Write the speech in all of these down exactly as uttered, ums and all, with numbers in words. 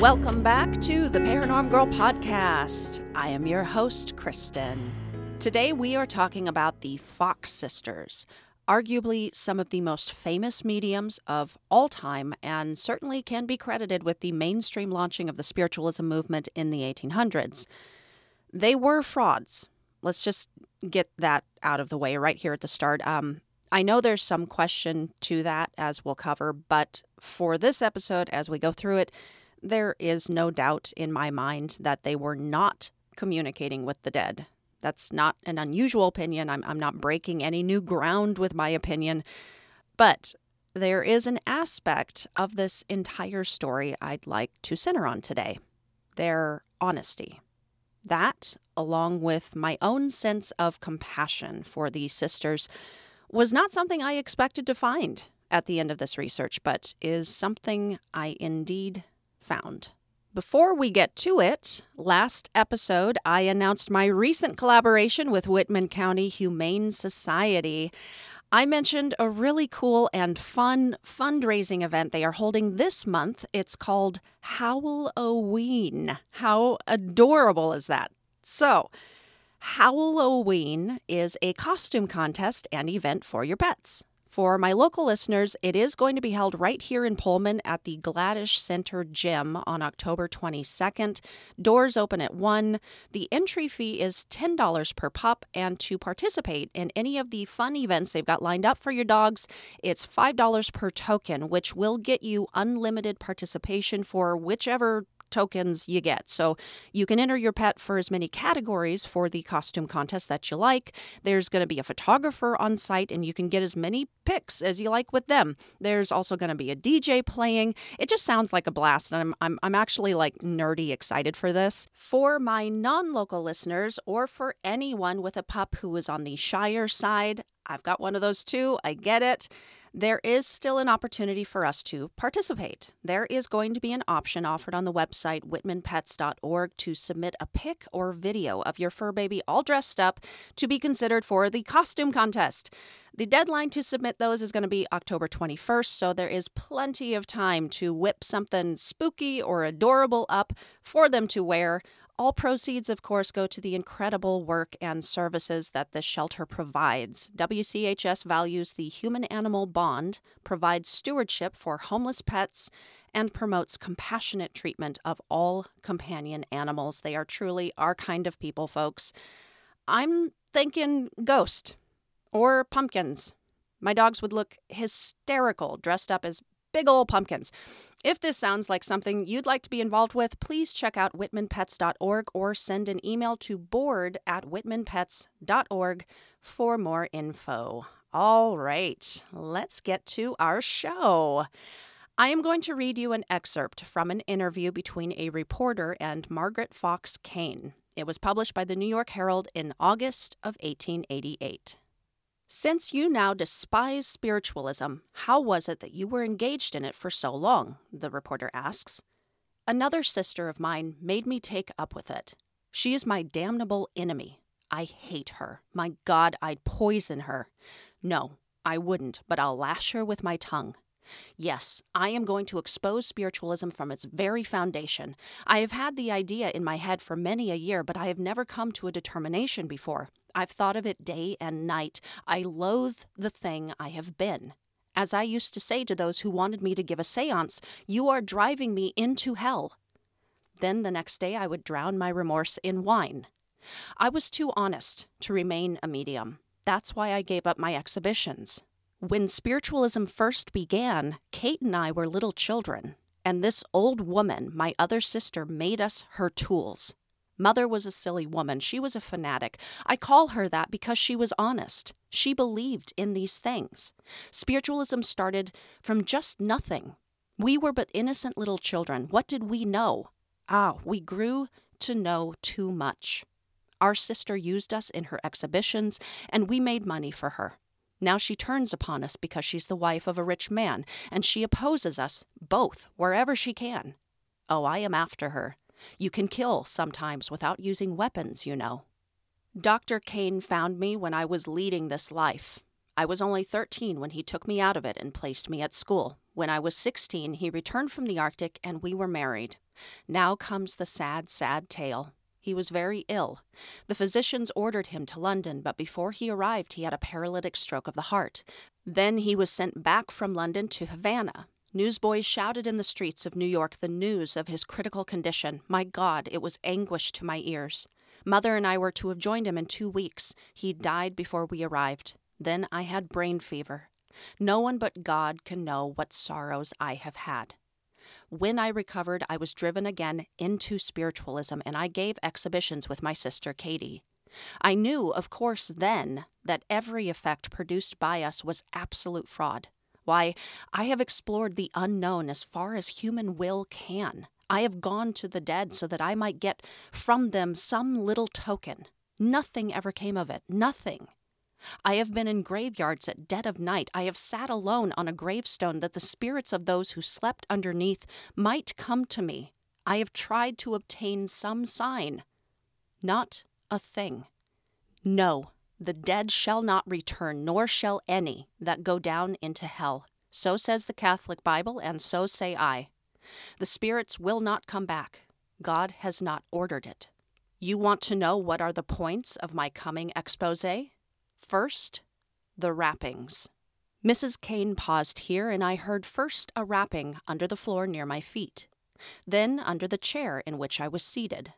Welcome back to the Paranorm Girl Podcast. I am your host, Kristen. Today we are talking about the Fox Sisters, arguably some of the most famous mediums of all time and certainly can be credited with the mainstream launching of the spiritualism movement in the eighteen hundreds. They were frauds. Let's just get that out of the way right here at the start. Um, I know there's some question to that, as we'll cover, but for this episode, as we go through it, there is no doubt in my mind that they were not communicating with the dead. That's not an unusual opinion. I'm, I'm not breaking any new ground with my opinion. But there is an aspect of this entire story I'd like to center on today: their honesty. That, along with my own sense of compassion for the sisters, was not something I expected to find at the end of this research, but is something I indeed found. Before we get to it, last episode I announced my recent collaboration with Whitman County Humane Society. I mentioned a really cool and fun fundraising event they are holding this month. It's called Howloween. How adorable is that? So, Howloween is a costume contest and event for your pets. For my local listeners, it is going to be held right here in Pullman at the Gladish Center Gym on October twenty-second. Doors open at one. The entry fee is ten dollars per pup, and to participate in any of the fun events they've got lined up for your dogs, it's five dollars per token, which will get you unlimited participation for whichever tokens you get. So you can enter your pet for as many categories for the costume contest that you like. There's going to be a photographer on site, and you can get as many pics as you like with them. There's also going to be a D J playing. It just sounds like a blast, and I'm I'm, I'm actually like nerdy excited for this. For my non-local listeners, or for anyone with a pup who is on the shyer side, I've got one of those too. I get it. There is still an opportunity for us to participate. There is going to be an option offered on the website whitman pets dot org to submit a pic or video of your fur baby all dressed up to be considered for the costume contest. The deadline to submit those is going to be October twenty-first, so there is plenty of time to whip something spooky or adorable up for them to wear. All proceeds, of course, go to the incredible work and services that the shelter provides. W C H S values the human-animal bond, provides stewardship for homeless pets, and promotes compassionate treatment of all companion animals. They are truly our kind of people, folks. I'm thinking ghost or pumpkins. My dogs would look hysterical dressed up as big old pumpkins. If this sounds like something you'd like to be involved with, please check out whitman pets dot org or send an email to board at whitman pets dot org for more info. All right, let's get to our show. I am going to read you an excerpt from an interview between a reporter and Margaret Fox Kane. It was published by the New York Herald in August of eighteen eighty-eight. Since you now despise spiritualism, how was it that you were engaged in it for so long? The reporter asks. Another sister of mine made me take up with it. She is my damnable enemy. I hate her. My God, I'd poison her. No, I wouldn't, but I'll lash her with my tongue. Yes, I am going to expose spiritualism from its very foundation. I have had the idea in my head for many a year, but I have never come to a determination before. I've thought of it day and night. I loathe the thing I have been. As I used to say to those who wanted me to give a séance, you are driving me into hell. Then the next day I would drown my remorse in wine. I was too honest to remain a medium. That's why I gave up my exhibitions. When spiritualism first began, Kate and I were little children, and this old woman, my other sister, made us her tools. Mother was a silly woman. She was a fanatic. I call her that because she was honest. She believed in these things. Spiritualism started from just nothing. We were but innocent little children. What did we know? Ah, we grew to know too much. Our sister used us in her exhibitions, and we made money for her. Now she turns upon us because she's the wife of a rich man, and she opposes us both wherever she can. Oh, I am after her. You can kill sometimes without using weapons, you know. Doctor Kane found me when I was leading this life. I was only thirteen when he took me out of it and placed me at school. When I was sixteen, he returned from the Arctic and we were married. Now comes the sad, sad tale. He was very ill. The physicians ordered him to London, but before he arrived, he had a paralytic stroke of the heart. Then he was sent back from London to Havana. Newsboys shouted in the streets of New York the news of his critical condition. My God, it was anguish to my ears. Mother and I were to have joined him in two weeks. He died before we arrived. Then I had brain fever. No one but God can know what sorrows I have had. When I recovered, I was driven again into spiritualism, and I gave exhibitions with my sister Katie. I knew, of course, then that every effect produced by us was absolute fraud. Why, I have explored the unknown as far as human will can. I have gone to the dead so that I might get from them some little token. Nothing ever came of it. Nothing. I have been in graveyards at dead of night. I have sat alone on a gravestone that the spirits of those who slept underneath might come to me. I have tried to obtain some sign. Not a thing. No, the dead shall not return, nor shall any that go down into hell. So says the Catholic Bible, and so say I. The spirits will not come back. God has not ordered it. You want to know what are the points of my coming exposé? First, the rappings. Missus Kane paused here, and I heard first a rapping under the floor near my feet, then under the chair in which I was seated,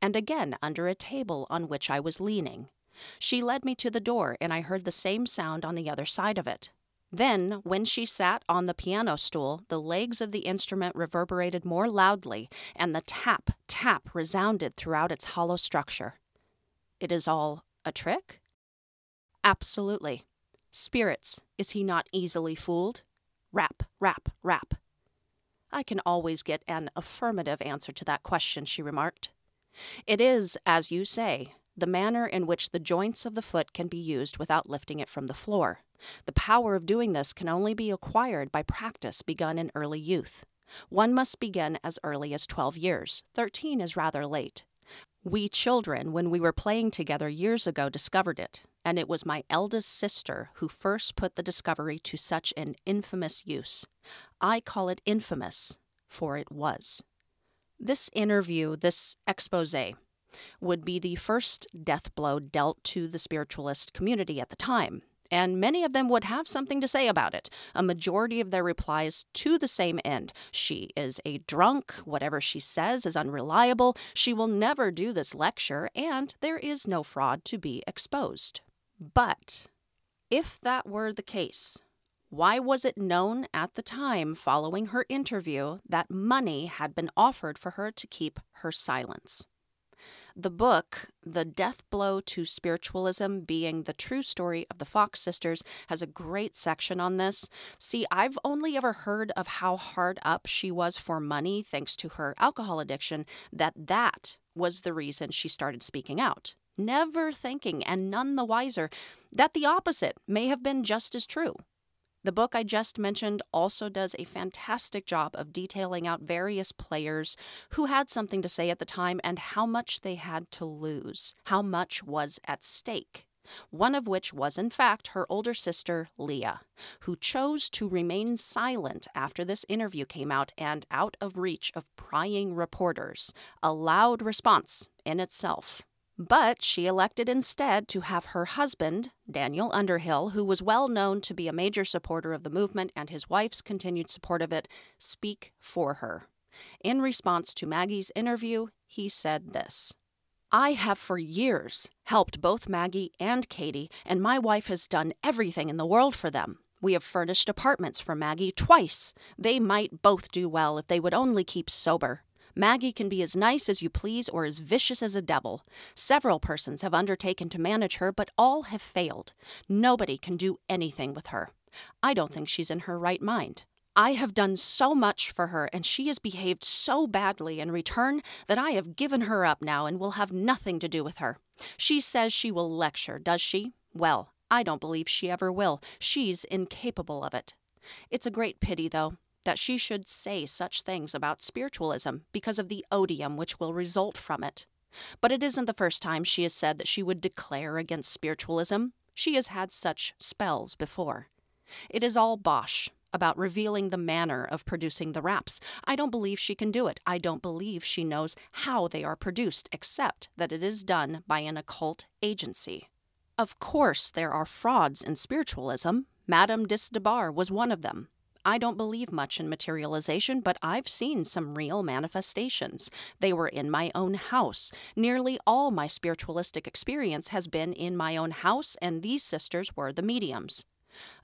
and again under a table on which I was leaning. She led me to the door, and I heard the same sound on the other side of it. Then, when she sat on the piano stool, the legs of the instrument reverberated more loudly, and the tap, tap resounded throughout its hollow structure. It is all a trick? Absolutely. Spirits, is he not easily fooled? Rap, rap, rap. I can always get an affirmative answer to that question, she remarked. It is, as you say, the manner in which the joints of the foot can be used without lifting it from the floor. The power of doing this can only be acquired by practice begun in early youth. One must begin as early as twelve years. Thirteen is rather late. We children, when we were playing together years ago, discovered it, and it was my eldest sister who first put the discovery to such an infamous use. I call it infamous, for it was. This interview, this exposé, would be the first death blow dealt to the spiritualist community at the time, and many of them would have something to say about it. A majority of their replies to the same end. She is a drunk. Whatever she says is unreliable. She will never do this lecture, and there is no fraud to be exposed. But if that were the case, why was it known at the time following her interview that money had been offered for her to keep her silence? The book, The Death Blow to Spiritualism, being the true story of the Fox sisters, has a great section on this. See, I've only ever heard of how hard up she was for money, thanks to her alcohol addiction, that that was the reason she started speaking out. Never thinking, and none the wiser, that the opposite may have been just as true. The book I just mentioned also does a fantastic job of detailing out various players who had something to say at the time and how much they had to lose, how much was at stake. one of which was in fact her older sister, Leah, who chose to remain silent after this interview came out and out of reach of prying reporters, a loud response in itself. But she elected instead to have her husband, Daniel Underhill, who was well known to be a major supporter of the movement and his wife's continued support of it, speak for her. In response to Maggie's interview, he said this. I have for years helped both Maggie and Katie, and my wife has done everything in the world for them. We have furnished apartments for Maggie twice. They might both do well if they would only keep sober. Maggie can be as nice as you please or as vicious as a devil. Several persons have undertaken to manage her, but all have failed. Nobody can do anything with her. I don't think she's in her right mind. I have done so much for her, and she has behaved so badly in return that I have given her up now and will have nothing to do with her. She says she will lecture, does she? Well, I don't believe she ever will. She's incapable of it. It's a great pity, though, that she should say such things about spiritualism because of the odium which will result from it. But it isn't the first time she has said that she would declare against spiritualism. She has had such spells before. It is all bosh about revealing the manner of producing the raps. I don't believe she can do it. I don't believe she knows how they are produced, except that it is done by an occult agency. Of course, there are frauds in spiritualism. Madame Diss Debar was one of them. I don't believe much in materialization, but I've seen some real manifestations. They were in my own house. Nearly all my spiritualistic experience has been in my own house, and these sisters were the mediums.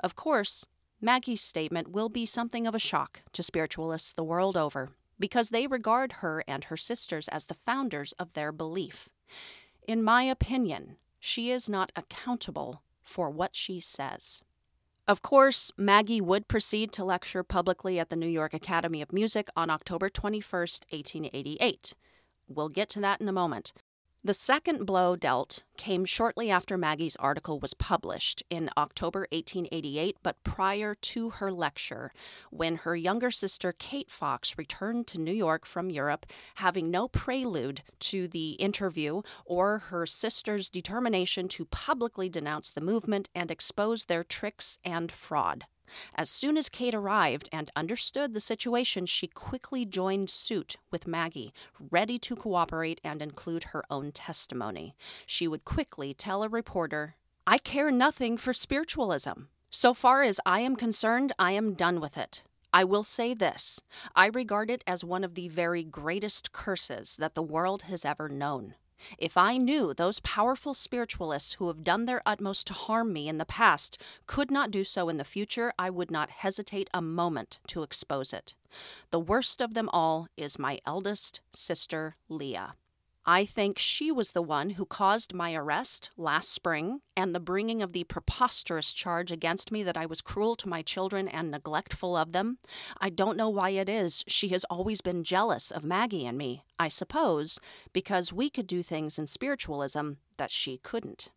Of course, Maggie's statement will be something of a shock to spiritualists the world over, because they regard her and her sisters as the founders of their belief. In my opinion, she is not accountable for what she says. Of course, Maggie would proceed to lecture publicly at the New York Academy of Music on October twenty-first, eighteen eighty-eight. We'll get to that in a moment. The second blow dealt came shortly after Maggie's article was published in October eighteen eighty-eight, but prior to her lecture, when her younger sister Kate Fox returned to New York from Europe, having no prelude to the interview or her sister's determination to publicly denounce the movement and expose their tricks and fraud. As soon as Kate arrived and understood the situation, she quickly joined suit with Maggie, ready to cooperate and include her own testimony. She would quickly tell a reporter, I care nothing for spiritualism. So far as I am concerned, I am done with it. I will say this, I regard it as one of the very greatest curses that the world has ever known. If I knew those powerful spiritualists who have done their utmost to harm me in the past could not do so in the future, I would not hesitate a moment to expose it. The worst of them all is my eldest sister, Leah. I think she was the one who caused my arrest last spring and the bringing of the preposterous charge against me that I was cruel to my children and neglectful of them. I don't know why it is. She has always been jealous of Maggie and me, I suppose, because we could do things in spiritualism that she couldn't.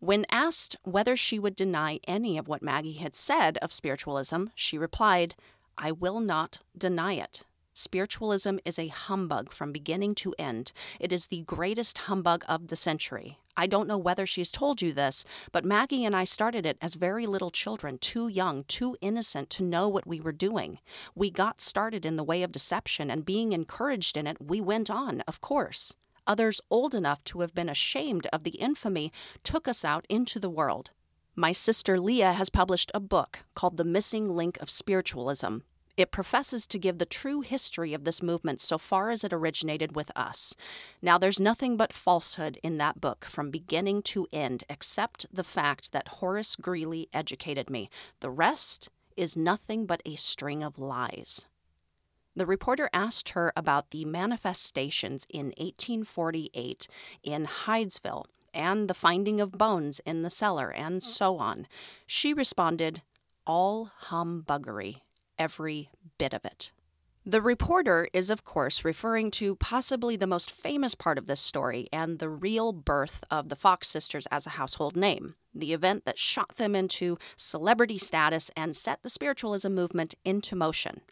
When asked whether she would deny any of what Maggie had said of spiritualism, she replied, I will not deny it. Spiritualism is a humbug from beginning to end. It is the greatest humbug of the century. I don't know whether she's told you this, but Maggie and I started it as very little children, too young, too innocent to know what we were doing. We got started in the way of deception, and being encouraged in it, we went on, of course. Others old enough to have been ashamed of the infamy took us out into the world. My sister Leah has published a book called The Missing Link of Spiritualism. It professes to give the true history of this movement so far as it originated with us. Now, there's nothing but falsehood in that book from beginning to end, except the fact that Horace Greeley educated me. The rest is nothing but a string of lies. The reporter asked her about the manifestations in eighteen forty-eight in Hydesville and the finding of bones in the cellar and so on. She responded, all humbuggery. Every bit of it. The reporter is, of course, referring to possibly the most famous part of this story and the real birth of the Fox sisters as a household name, the event that shot them into celebrity status and set the spiritualism movement into motion.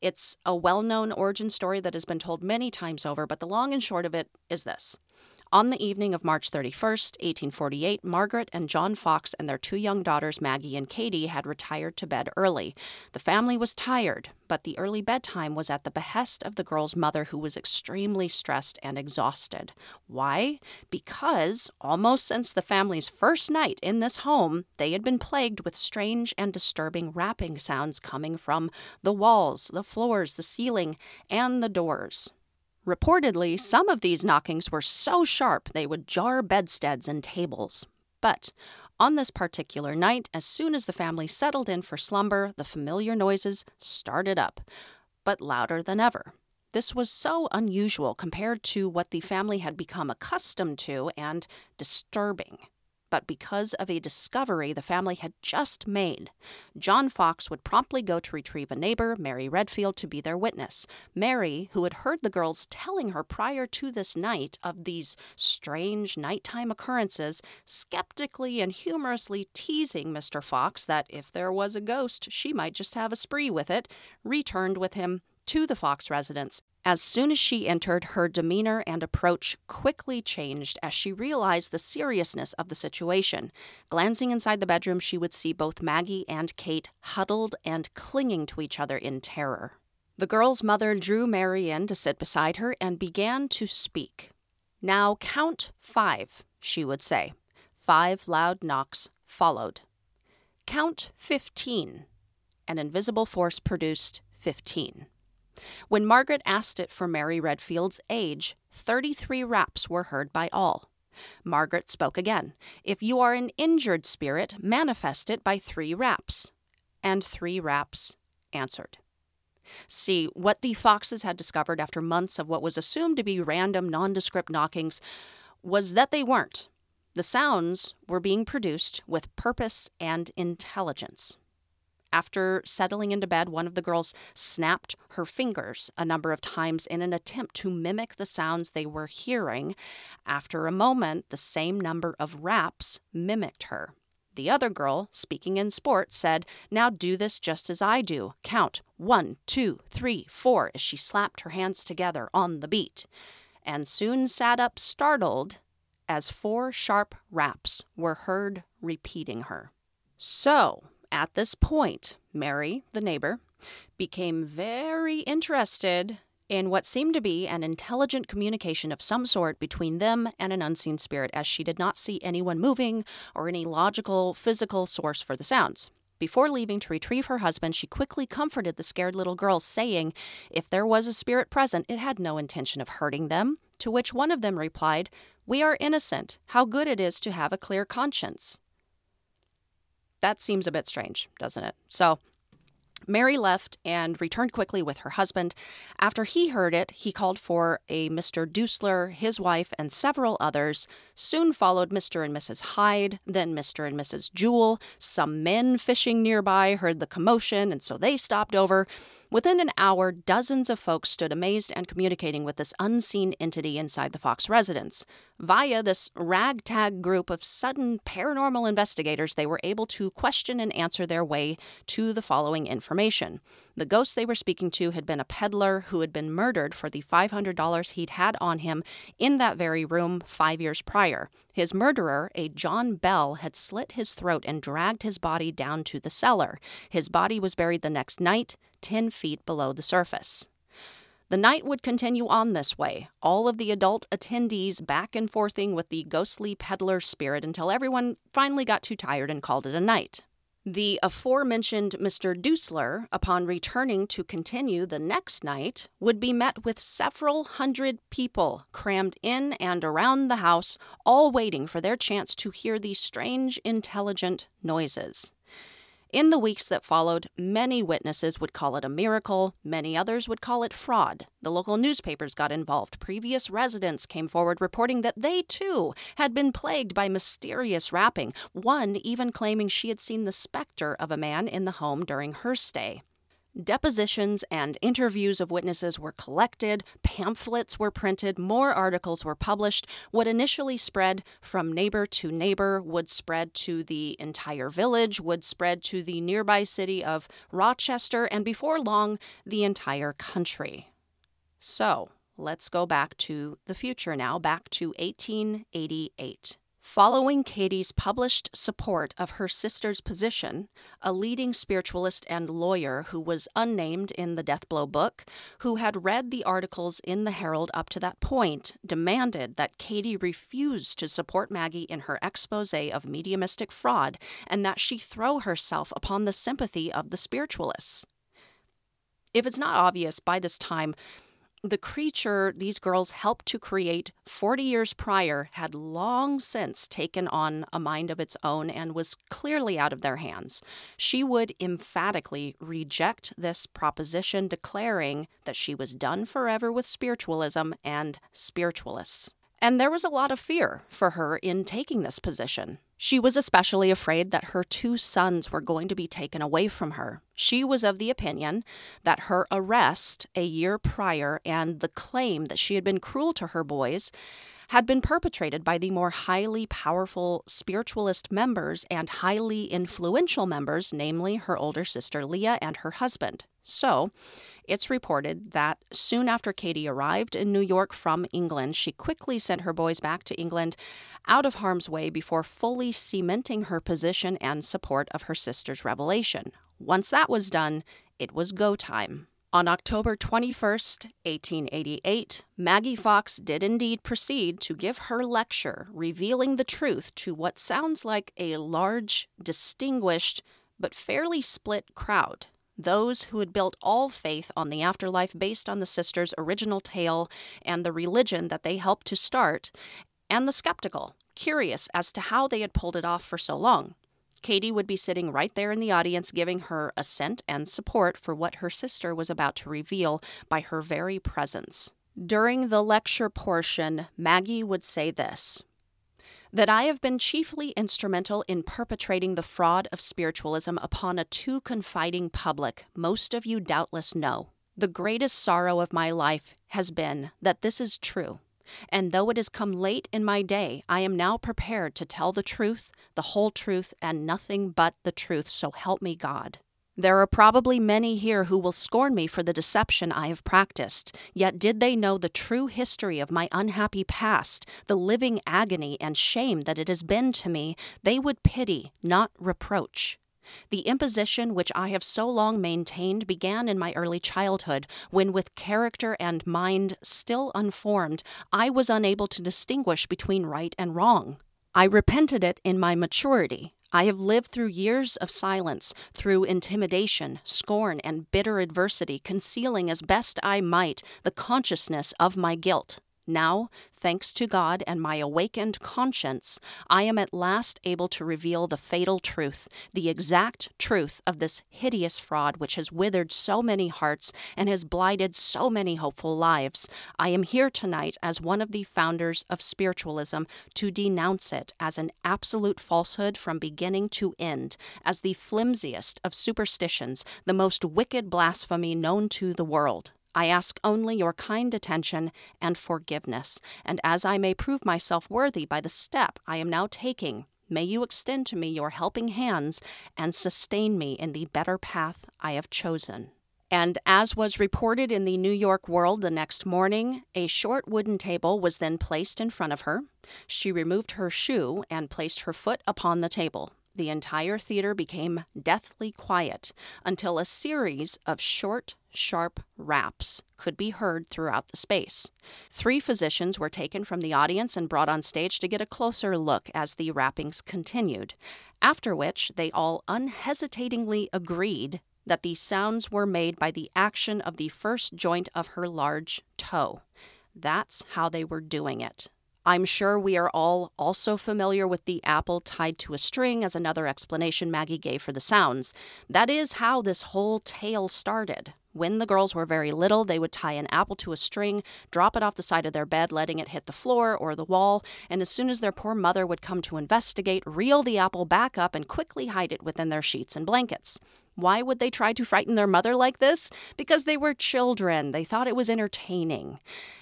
It's a well-known origin story that has been told many times over, but the long and short of it is this. On the evening of March thirty-first, eighteen forty-eight, Margaret and John Fox and their two young daughters, Maggie and Katie, had retired to bed early. The family was tired, but the early bedtime was at the behest of the girls' mother, who was extremely stressed and exhausted. Why? Because almost since the family's first night in this home, they had been plagued with strange and disturbing rapping sounds coming from the walls, the floors, the ceiling, and the doors. Reportedly, some of these knockings were so sharp they would jar bedsteads and tables. But on this particular night, as soon as the family settled in for slumber, the familiar noises started up, but louder than ever. This was so unusual compared to what the family had become accustomed to, and disturbing. But because of a discovery the family had just made, John Fox would promptly go to retrieve a neighbor, Mary Redfield, to be their witness. Mary, who had heard the girls telling her prior to this night of these strange nighttime occurrences, skeptically and humorously teasing Mister Fox that if there was a ghost, she might just have a spree with it, returned with him to the Fox residence. As soon as she entered, her demeanor and approach quickly changed as she realized the seriousness of the situation. Glancing inside the bedroom, she would see both Maggie and Kate huddled and clinging to each other in terror. The girl's mother drew Mary in to sit beside her and began to speak. "Now count five," she would say. Five loud knocks followed. "Count fifteen." An invisible force produced fifteen. When Margaret asked it for Mary Redfield's age, thirty-three raps were heard by all. Margaret spoke again. "If you are an injured spirit, manifest it by three raps." And three raps answered. See, what the Foxes had discovered after months of what was assumed to be random, nondescript knockings was that they weren't. The sounds were being produced with purpose and intelligence. After settling into bed, one of the girls snapped her fingers a number of times in an attempt to mimic the sounds they were hearing. After a moment, the same number of raps mimicked her. The other girl, speaking in sport, said, "Now do this just as I do. Count one, two, three, four," as she slapped her hands together on the beat, and soon sat up startled as four sharp raps were heard repeating her. So, at this point, Mary, the neighbor, became very interested in what seemed to be an intelligent communication of some sort between them and an unseen spirit, as she did not see anyone moving or any logical, physical source for the sounds. Before leaving to retrieve her husband, she quickly comforted the scared little girls, saying if there was a spirit present, it had no intention of hurting them, to which one of them replied, "We are innocent. How good it is to have a clear conscience." That seems a bit strange, doesn't it? So Mary left and returned quickly with her husband. After he heard it, he called for a Mister Doosler, his wife, and several others. Soon followed Mister and Missus Hyde, then Mister and Missus Jewell. Some men fishing nearby heard the commotion, and so they stopped over. Within an hour, dozens of folks stood amazed and communicating with this unseen entity inside the Fox residence. Via this ragtag group of sudden paranormal investigators, they were able to question and answer their way to the following information. The ghost they were speaking to had been a peddler who had been murdered for the five hundred dollars he'd had on him in that very room five years prior. His murderer, a John Bell, had slit his throat and dragged his body down to the cellar. His body was buried the next night, ten feet below the surface. The night would continue on this way, all of the adult attendees back and forthing with the ghostly peddler spirit until everyone finally got too tired and called it a night. The aforementioned Mister Doosler, upon returning to continue the next night, would be met with several hundred people crammed in and around the house, all waiting for their chance to hear these strange, intelligent noises. In the weeks that followed, many witnesses would call it a miracle. Many others would call it fraud. The local newspapers got involved. Previous residents came forward reporting that they, too, had been plagued by mysterious rapping, one even claiming she had seen the specter of a man in the home during her stay. Depositions and interviews of witnesses were collected, pamphlets were printed, more articles were published. What initially spread from neighbor to neighbor would spread to the entire village, would spread to the nearby city of Rochester, and before long, the entire country. So, Let's go back to the future now, back to eighteen eighty-eight. Following Katie's published support of her sister's position, a leading spiritualist and lawyer who was unnamed in the Deathblow book, who had read the articles in the Herald up to that point, demanded that Katie refuse to support Maggie in her expose of mediumistic fraud and that she throw herself upon the sympathy of the spiritualists. If it's not obvious by this time, the creature these girls helped to create forty years prior had long since taken on a mind of its own and was clearly out of their hands. She would emphatically reject this proposition, declaring that she was done forever with spiritualism and spiritualists. And there was a lot of fear for her in taking this position. She was especially afraid that her two sons were going to be taken away from her. She was of the opinion that her arrest a year prior and the claim that she had been cruel to her boys had been perpetrated by the more highly powerful spiritualist members and highly influential members, namely her older sister Leah and her husband. So, it's reported that soon after Katie arrived in New York from England, she quickly sent her boys back to England out of harm's way before fully cementing her position and support of her sister's revelation. Once that was done, it was go time. On October twenty-first, eighteen eighty-eight, Maggie Fox did indeed proceed to give her lecture, revealing the truth to what sounds like a large, distinguished, but fairly split crowd. Those who had built all faith on the afterlife based on the sisters' original tale and the religion that they helped to start, and the skeptical, curious as to how they had pulled it off for so long. Katie would be sitting right there in the audience giving her assent and support for what her sister was about to reveal by her very presence. During the lecture portion, Maggie would say this: that I have been chiefly instrumental in perpetrating the fraud of spiritualism upon a too confiding public, most of you doubtless know. The greatest sorrow of my life has been that this is true, and though it has come late in my day, I am now prepared to tell the truth, the whole truth, and nothing but the truth, so help me God. There are probably many here who will scorn me for the deception I have practiced, yet did they know the true history of my unhappy past, the living agony and shame that it has been to me, they would pity, not reproach. The imposition which I have so long maintained began in my early childhood, when with character and mind still unformed, I was unable to distinguish between right and wrong. I repented it in my maturity. I have lived through years of silence, through intimidation, scorn, and bitter adversity, concealing as best I might the consciousness of my guilt. Now, thanks to God and my awakened conscience, I am at last able to reveal the fatal truth, the exact truth of this hideous fraud which has withered so many hearts and has blighted so many hopeful lives. I am here tonight as one of the founders of spiritualism to denounce it as an absolute falsehood from beginning to end, as the flimsiest of superstitions, the most wicked blasphemy known to the world. I ask only your kind attention and forgiveness, and as I may prove myself worthy by the step I am now taking, may you extend to me your helping hands and sustain me in the better path I have chosen. And as was reported in the New York World the next morning, a short wooden table was then placed in front of her. She removed her shoe and placed her foot upon the table. The entire theater became deathly quiet until a series of short, sharp raps could be heard throughout the space. Three physicians were taken from the audience and brought on stage to get a closer look as the rappings continued, after which they all unhesitatingly agreed that the sounds were made by the action of the first joint of her large toe. That's how they were doing it. I'm sure we are all also familiar with the apple tied to a string as another explanation Maggie gave for the sounds. That is how this whole tale started. When the girls were very little, they would tie an apple to a string, drop it off the side of their bed, letting it hit the floor or the wall, and as soon as their poor mother would come to investigate, reel the apple back up and quickly hide it within their sheets and blankets. Why would they try to frighten their mother like this? Because they were children. They thought it was entertaining.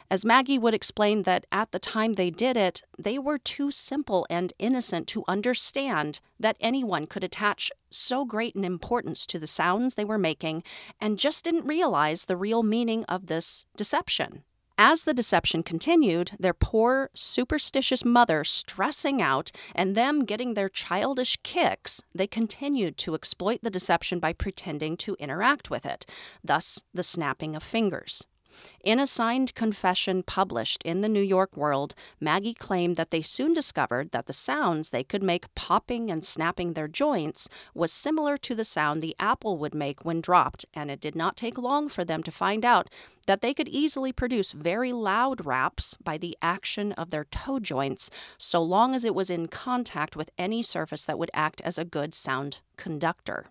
As Maggie would explain that at the time they did it, they were too simple and innocent to understand that anyone could attach so great an importance to the sounds they were making and just didn't realize the real meaning of this deception. As the deception continued, their poor, superstitious mother stressing out and them getting their childish kicks, they continued to exploit the deception by pretending to interact with it, thus the snapping of fingers. In a signed confession published in the New York World, Maggie claimed that they soon discovered that the sounds they could make popping and snapping their joints was similar to the sound the apple would make when dropped, and it did not take long for them to find out that they could easily produce very loud raps by the action of their toe joints, so long as it was in contact with any surface that would act as a good sound conductor.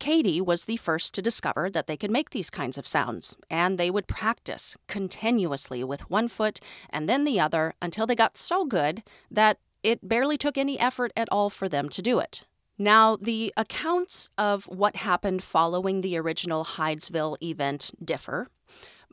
Katie was the first to discover that they could make these kinds of sounds, and they would practice continuously with one foot and then the other until they got so good that it barely took any effort at all for them to do it. Now, the accounts of what happened following the original Hydesville event differ,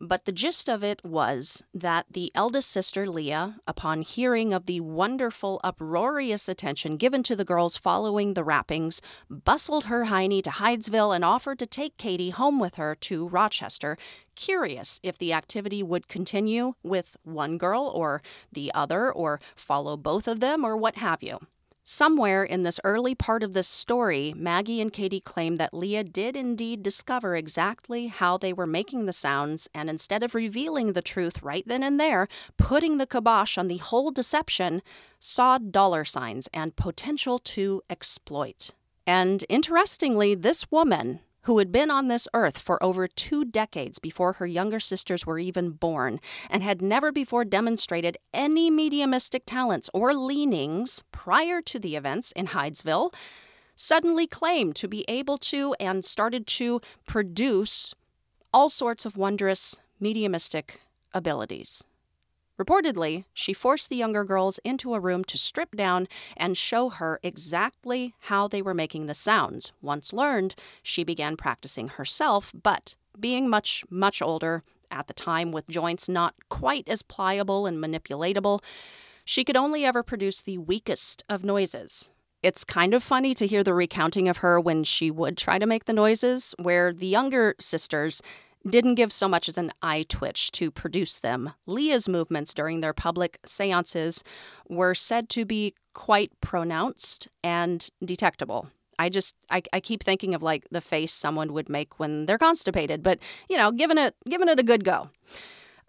but the gist of it was that the eldest sister, Leah, upon hearing of the wonderful, uproarious attention given to the girls following the rappings, bustled her hiney to Hydesville and offered to take Katie home with her to Rochester, curious if the activity would continue with one girl or the other or follow both of them or what have you. Somewhere in this early part of this story, Maggie and Katie claim that Leah did indeed discover exactly how they were making the sounds, and instead of revealing the truth right then and there, putting the kibosh on the whole deception, saw dollar signs and potential to exploit. And interestingly, this woman, who had been on this earth for over two decades before her younger sisters were even born, and had never before demonstrated any mediumistic talents or leanings prior to the events in Hydesville, suddenly claimed to be able to and started to produce all sorts of wondrous mediumistic abilities. Reportedly, she forced the younger girls into a room to strip down and show her exactly how they were making the sounds. Once learned, she began practicing herself, but being much, much older at the time with joints not quite as pliable and manipulatable, she could only ever produce the weakest of noises. It's kind of funny to hear the recounting of her when she would try to make the noises, where the younger sisters didn't give so much as an eye twitch to produce them. Leah's movements during their public seances were said to be quite pronounced and detectable. I just, I, I keep thinking of like the face someone would make when they're constipated, but, you know, giving it, giving it a good go.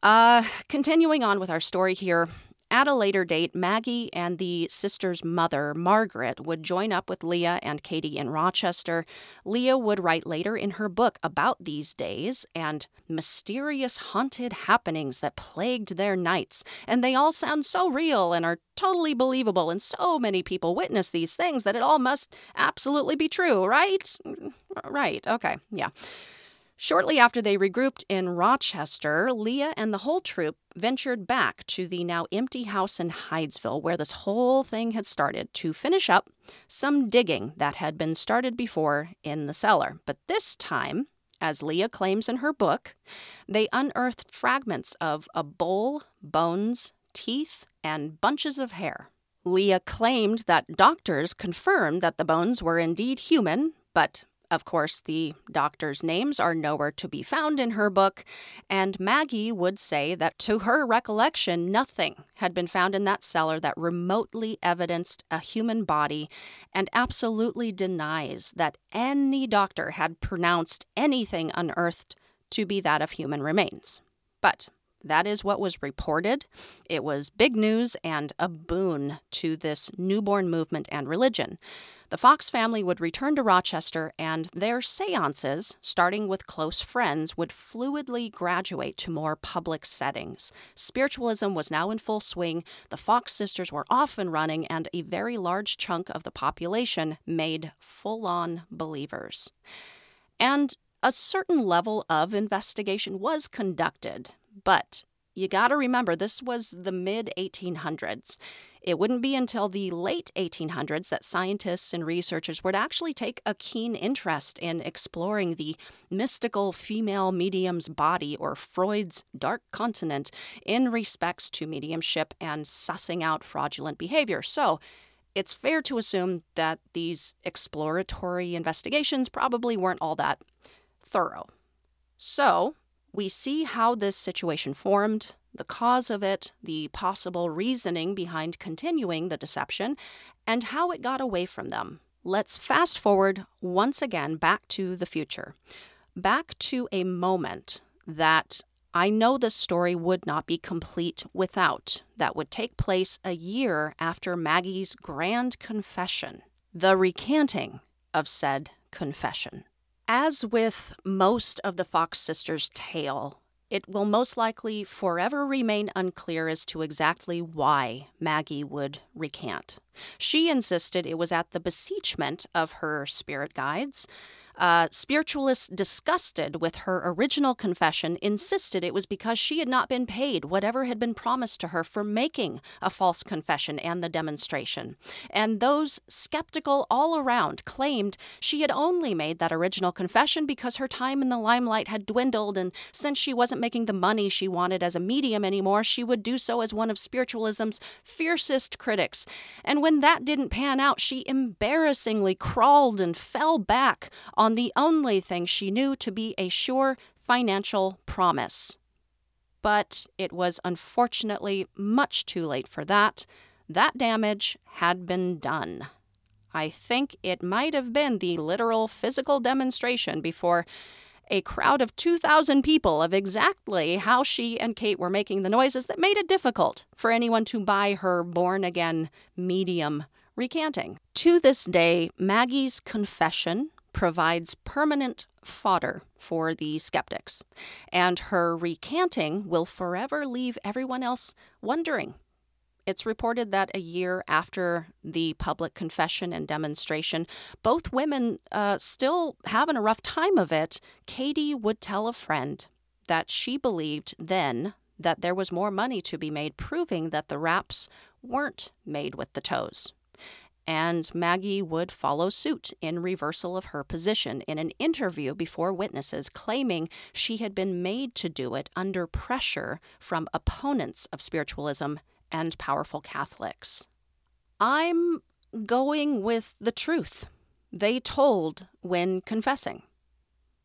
Uh, continuing on with our story here. At a later date, Maggie and the sister's mother, Margaret, would join up with Leah and Katie in Rochester. Leah would write later in her book about these days and mysterious haunted happenings that plagued their nights. And they all sound so real and are totally believable. And so many people witness these things that it all must absolutely be true, right? Right. Okay. Yeah. Shortly after they regrouped in Rochester, Leah and the whole troop ventured back to the now empty house in Hydesville, where this whole thing had started, to finish up some digging that had been started before in the cellar. But this time, as Leah claims in her book, they unearthed fragments of a bowl, bones, teeth, and bunches of hair. Leah claimed that doctors confirmed that the bones were indeed human, but of course, the doctors' names are nowhere to be found in her book, and Maggie would say that to her recollection, nothing had been found in that cellar that remotely evidenced a human body, and absolutely denies that any doctor had pronounced anything unearthed to be that of human remains. But that is what was reported. It was big news and a boon to this newborn movement and religion. The Fox family would return to Rochester, and their seances, starting with close friends, would fluidly graduate to more public settings. Spiritualism was now in full swing, the Fox sisters were off and running, and a very large chunk of the population made full-on believers. And a certain level of investigation was conducted. But you got to remember, this was the mid eighteen hundreds. It wouldn't be until the late eighteen hundreds that scientists and researchers would actually take a keen interest in exploring the mystical female medium's body, or Freud's dark continent, in respects to mediumship and sussing out fraudulent behavior. So it's fair to assume that these exploratory investigations probably weren't all that thorough. So we see how this situation formed, the cause of it, the possible reasoning behind continuing the deception, and how it got away from them. Let's fast forward once again back to the future, back to a moment that I know this story would not be complete without, that would take place a year after Maggie's grand confession, the recanting of said confession. As with most of the Fox sisters' tale, it will most likely forever remain unclear as to exactly why Maggie would recant. She insisted it was at the beseechment of her spirit guides. Uh, spiritualists disgusted with her original confession insisted it was because she had not been paid whatever had been promised to her for making a false confession and the demonstration. And those skeptical all around claimed she had only made that original confession because her time in the limelight had dwindled, and since she wasn't making the money she wanted as a medium anymore, she would do so as one of spiritualism's fiercest critics. And when that didn't pan out, she embarrassingly crawled and fell back on the only thing she knew to be a sure financial promise. But it was unfortunately much too late for that. That damage had been done. I think it might have been the literal physical demonstration before a crowd of two thousand people of exactly how she and Kate were making the noises that made it difficult for anyone to buy her born-again medium recanting. To this day, Maggie's confession provides permanent fodder for the skeptics, and her recanting will forever leave everyone else wondering. It's reported that a year after the public confession and demonstration, both women uh, still having a rough time of it, Katie would tell a friend that she believed then that there was more money to be made, proving that the wraps weren't made with the toes. And Maggie would follow suit in reversal of her position in an interview before witnesses, claiming she had been made to do it under pressure from opponents of spiritualism and powerful Catholics. I'm going with the truth they told when confessing.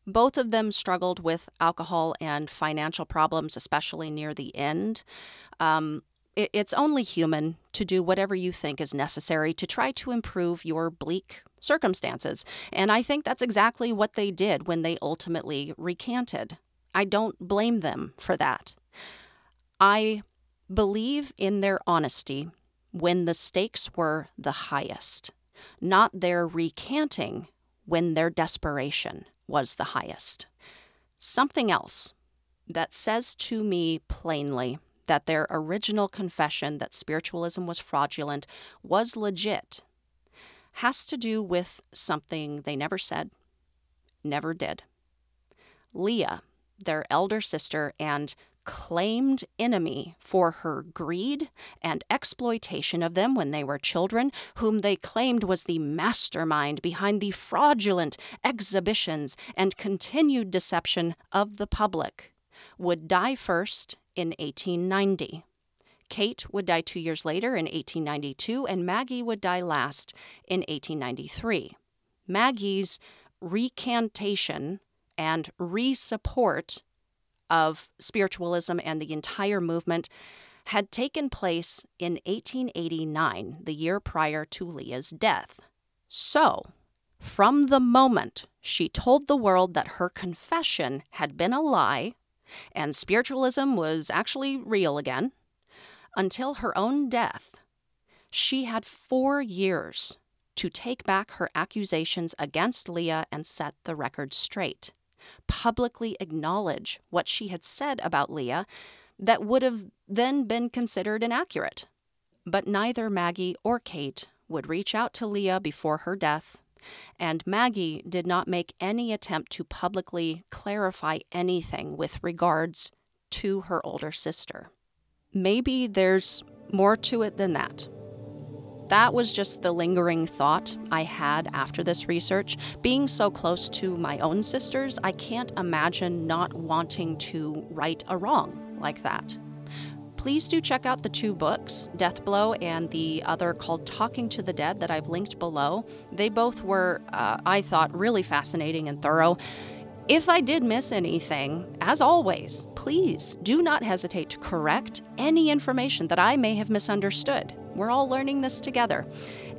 Both of them struggled with alcohol and financial problems, especially near the end. Um... It's only human to do whatever you think is necessary to try to improve your bleak circumstances. And I think that's exactly what they did when they ultimately recanted. I don't blame them for that. I believe in their honesty when the stakes were the highest, not their recanting when their desperation was the highest. Something else that says to me plainly that their original confession that spiritualism was fraudulent was legit has to do with something they never said, never did. Leah, their elder sister and claimed enemy for her greed and exploitation of them when they were children, whom they claimed was the mastermind behind the fraudulent exhibitions and continued deception of the public, would die first in eighteen ninety. Kate would die two years later in eighteen ninety-two, and Maggie would die last in eighteen ninety-three. Maggie's recantation and re-support of spiritualism and the entire movement had taken place in eighteen eighty-nine, the year prior to Leah's death. So, from the moment she told the world that her confession had been a lie, and spiritualism was actually real again, until her own death, she had four years to take back her accusations against Leah and set the record straight, publicly acknowledge what she had said about Leah that would have then been considered inaccurate. But neither Maggie or Kate would reach out to Leah before her death, and Maggie did not make any attempt to publicly clarify anything with regards to her older sister. Maybe there's more to it than that. That was just the lingering thought I had after this research. Being so close to my own sisters, I can't imagine not wanting to right a wrong like that. Please do check out the two books, Deathblow and the other called Talking to the Dead, that I've linked below. They both were, uh, I thought, really fascinating and thorough. If I did miss anything, as always, please do not hesitate to correct any information that I may have misunderstood. We're all learning this together.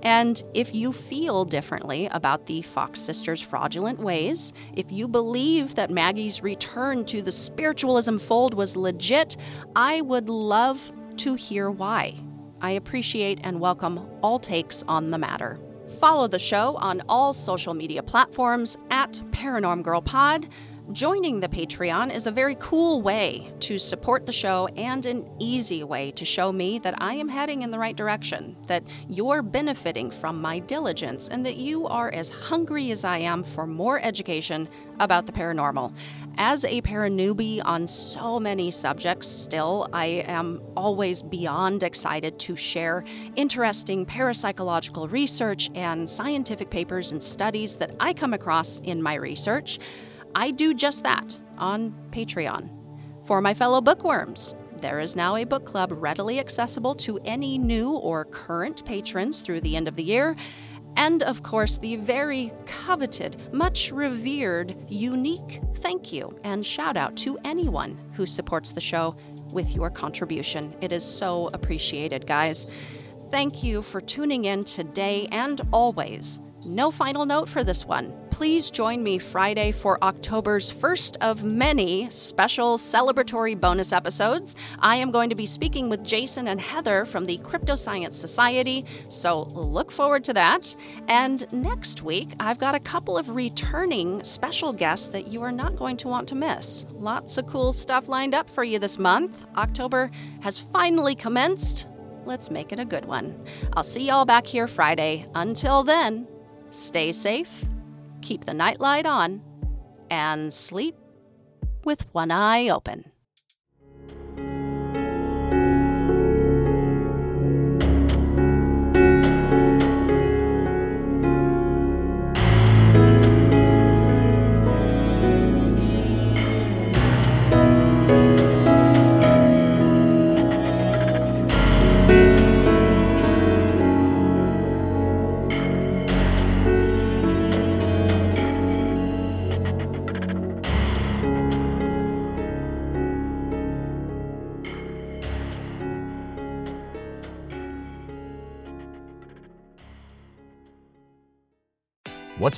And if you feel differently about the Fox sisters' fraudulent ways, if you believe that Maggie's return to the spiritualism fold was legit, I would love to hear why. I appreciate and welcome all takes on the matter. Follow the show on all social media platforms at Paranorm Girl Pod. Joining the Patreon is a very cool way to support the show and an easy way to show me that I am heading in the right direction, that you're benefiting from my diligence, and that you are as hungry as I am for more education about the paranormal. As a paranewbie on so many subjects still, I am always beyond excited to share interesting parapsychological research and scientific papers and studies that I come across in my research. I do just that on Patreon. For my fellow bookworms, there is now a book club readily accessible to any new or current patrons through the end of the year. And, of course, the very coveted, much revered, unique thank you and shout out to anyone who supports the show with your contribution. It is so appreciated, guys. Thank you for tuning in today and always. No final note for this one. Please join me Friday for October's first of many special celebratory bonus episodes. I am going to be speaking with Jason and Heather from the Crypto Science Society, so look forward to that. And next week, I've got a couple of returning special guests that you are not going to want to miss. Lots of cool stuff lined up for you this month. October has finally commenced. Let's make it a good one. I'll see y'all back here Friday. Until then, stay safe, keep the nightlight on, and sleep with one eye open. What's